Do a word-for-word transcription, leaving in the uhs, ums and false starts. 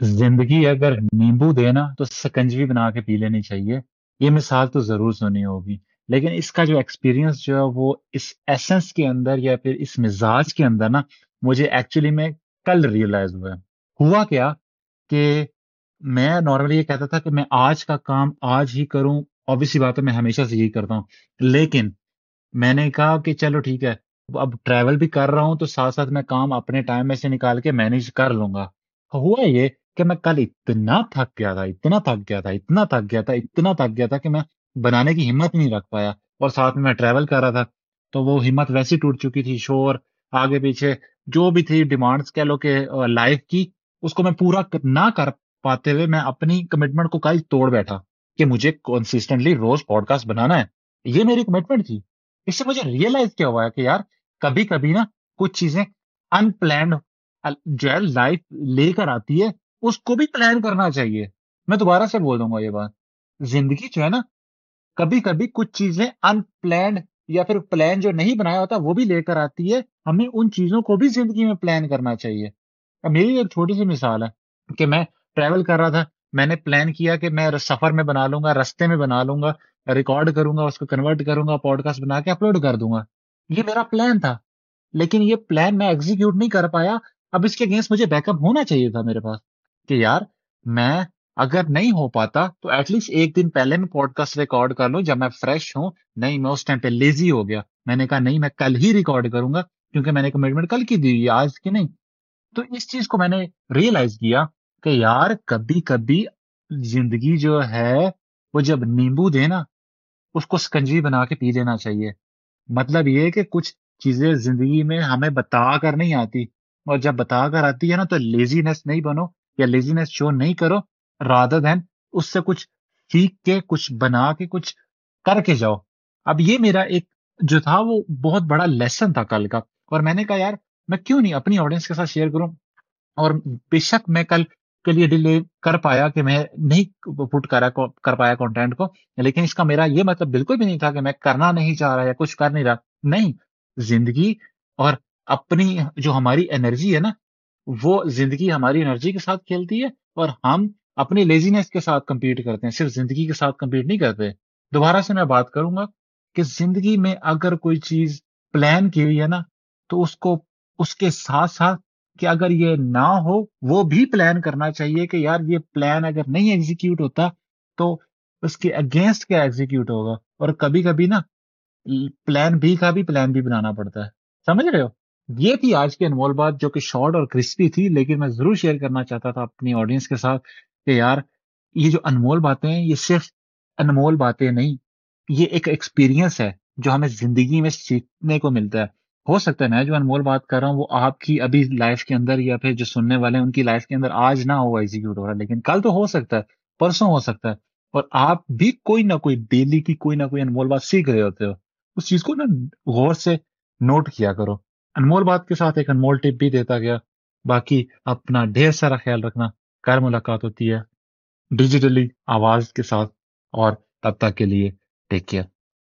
زندگی اگر نیمبو دے نا تو سکنجوی بنا کے پی لینی چاہیے، یہ مثال تو ضرور سنی ہوگی، لیکن اس کا جو ایکسپیرینس جو ہے وہ اس ایسنس کے اندر یا پھر اس مزاج کے اندر نا مجھے ایکچولی میں کل ریئلائز ہوا ہوا کیا کہ میں نارملی یہ کہتا تھا کہ میں آج کا کام آج ہی کروں، اوبیسلی بات ہے میں ہمیشہ سے یہی کرتا ہوں، لیکن میں نے کہا کہ چلو ٹھیک ہے اب ٹریول بھی کر رہا ہوں تو ساتھ ساتھ میں کام اپنے ٹائم میں سے نکال کے مینیج کر لوں گا۔ ہوا یہ کہ میں کل اتنا تھک گیا تھا اتنا تھک گیا تھا اتنا تھک گیا تھا اتنا تھک گیا تھا کہ میں بنانے کی ہمت نہیں رکھ پایا، اور ساتھ میں ٹریول کر رہا تھا تو وہ ہمت ویسی ٹوٹ چکی تھی، شور آگے پیچھے جو بھی تھی ڈیمانڈس کہہ لو کہ لائف کی، اس کو میں پورا نہ کر پاتے ہوئے میں اپنی کمٹمنٹ کو کل توڑ بیٹھا کہ مجھے کنسسٹنٹلی روز پوڈ کاسٹ بنانا ہے، یہ میری کمٹمنٹ تھی۔ اس سے مجھے ریئلائز کیا ہوا ہے کہ یار کبھی کبھی نا کچھ چیزیں ان پلانڈ جو ہے لائف لے کر آتی ہے، اس کو بھی پلان کرنا چاہیے۔ میں دوبارہ سے بول دوں گا یہ بات، زندگی جو ہے نا کبھی کبھی کچھ چیزیں ان پلانڈ یا پھر پلان جو نہیں بنایا ہوتا وہ بھی لے کر آتی ہے، ہمیں ان چیزوں کو بھی زندگی میں پلان کرنا چاہیے۔ میری ایک چھوٹی سی مثال ہے کہ میں ٹریول کر رہا تھا، میں نے پلان کیا کہ میں سفر میں بنا لوں گا، رستے میں بنا لوں گا، ریکارڈ کروں گا، اس کو کنورٹ کروں گا، پوڈ کاسٹ بنا کے اپلوڈ کر دوں گا، یہ میرا پلان تھا، لیکن یہ پلان میں ایگزیکیوٹ نہیں کر پایا۔ اب اس کے اگینسٹ مجھے بیک اپ ہونا چاہیے تھا میرے پاس کہ یار میں اگر نہیں ہو پاتا تو ایٹ لیسٹ ایک دن پہلے میں پوڈ کاسٹ ریکارڈ کر لوں جب میں فریش ہوں۔ نہیں، میں اس ٹائم پہ لیزی ہو گیا، میں نے کہا نہیں میں کل ہی ریکارڈ کروں گا کیونکہ میں نے کمٹمنٹ کل کی دی ہوئی آج کی نہیں۔ تو اس چیز کو میں نے ریئلائز کیا کہ یار کبھی کبھی زندگی جو ہے وہ جب نیمبو دے نا اس کو سکنجی بنا کے پی لینا چاہیے۔ مطلب یہ کہ کچھ چیزیں زندگی میں ہمیں بتا کر نہیں آتی، اور جب بتا کر آتی ہے نا تو لیزینس نہیں بنو یا لیزینس شو نہیں کرو، رادر دین اس سے کچھ سیکھ کے کچھ بنا کے کچھ کر کے جاؤ۔ اب یہ میرا ایک جو تھا وہ بہت بڑا لیسن تھا کل کا، اور میں نے کہا یار میں کیوں نہیں اپنی آڈینس کے ساتھ شیئر کروں، اور بے شک میں کل کے لیے ڈیلے کر پایا کہ میں نہیں پٹ کر پایا کانٹینٹ کو، لیکن اس کا میرا یہ مطلب بالکل بھی نہیں تھا کہ میں کرنا نہیں چاہ رہا یا کچھ کر نہیں رہا۔ نہیں، زندگی اور اپنی جو ہماری انرجی ہے نا وہ زندگی ہماری انرجی کے ساتھ کھیلتی ہے، اور ہم اپنی لیزینس کے ساتھ کمپیٹ کرتے ہیں، صرف زندگی کے ساتھ کمپیٹ نہیں کرتے۔ دوبارہ سے میں بات کروں گا کہ زندگی میں اگر کوئی چیز پلان کی ہوئی ہے نا تو اس کو اس کے ساتھ ساتھ کہ اگر یہ نہ ہو وہ بھی پلان کرنا چاہیے کہ یار یہ پلان اگر نہیں ایگزیکیوٹ ہوتا تو اس کے اگینسٹ کیا ایگزیکیوٹ ہوگا، اور کبھی کبھی نا پلان بی کا بھی پلان بھی بنانا پڑتا ہے۔ سمجھ رہے ہو؟ یہ تھی آج کی انمول بات جو کہ شارٹ اور کرسپی تھی، لیکن میں ضرور شیئر کرنا چاہتا تھا اپنی آڈینس کے ساتھ کہ یار یہ جو انمول باتیں ہیں یہ صرف انمول باتیں نہیں، یہ ایک ایکسپیرینس ہے جو ہمیں زندگی میں سیکھنے کو ملتا ہے۔ ہو سکتا ہے میں جو انمول بات کر رہا ہوں وہ آپ کی ابھی لائف کے اندر یا پھر جو سننے والے ہیں ان کی لائف کے اندر آج نہ ہوا ایگزیکیوٹ ہو رہا، لیکن کل تو ہو سکتا ہے، پرسوں ہو سکتا ہے، اور آپ بھی کوئی نہ کوئی ڈیلی کی کوئی نہ کوئی انمول بات سیکھ رہے ہوتے ہو۔ اس چیز کو نا غور سے نوٹ کیا کرو۔ انمول بات کے ساتھ ایک انمول ٹپ بھی دیتا گیا، باقی اپنا ڈھیر سارا خیال رکھنا، کر ملاقات ہوتی ہے ڈیجیٹلی آواز کے ساتھ، اور تب تک کے لیے ٹیک کیئر۔